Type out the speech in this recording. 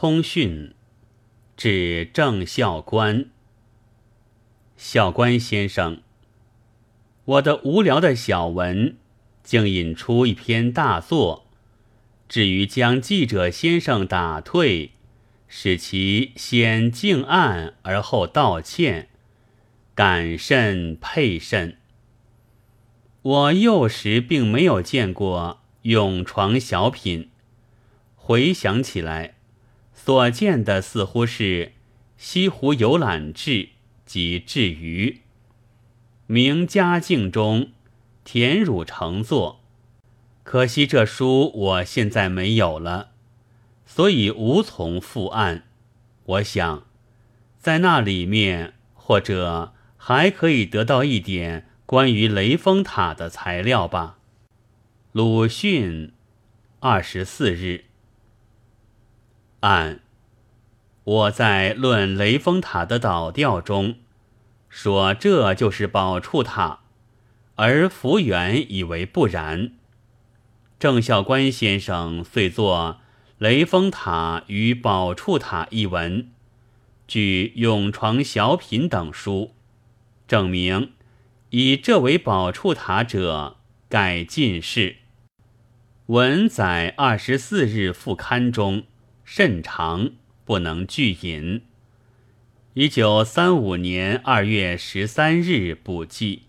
通讯，指郑孝观。孝观先生，我的无聊的小文竟引出一篇大作，至于将记者先生打退，使其先敬案而后道歉，感甚佩甚。我幼时并没有见过咏床小品，回想起来，所见的似乎是西湖游览志及志余。明嘉靖中田汝成作，可惜这书我现在没有了，所以无从复案。我想在那里面或者还可以得到一点关于雷峰塔的材料吧。鲁迅24日。按我在论雷峰塔的导调中说，这就是宝处塔，而福原以为不然。郑孝观先生遂作《雷峰塔与宝处塔》一文，据《咏床小品》等书，证明以这为宝处塔者，改进士。文载24日复刊中，甚长，不能具引。1935年2月13日补记。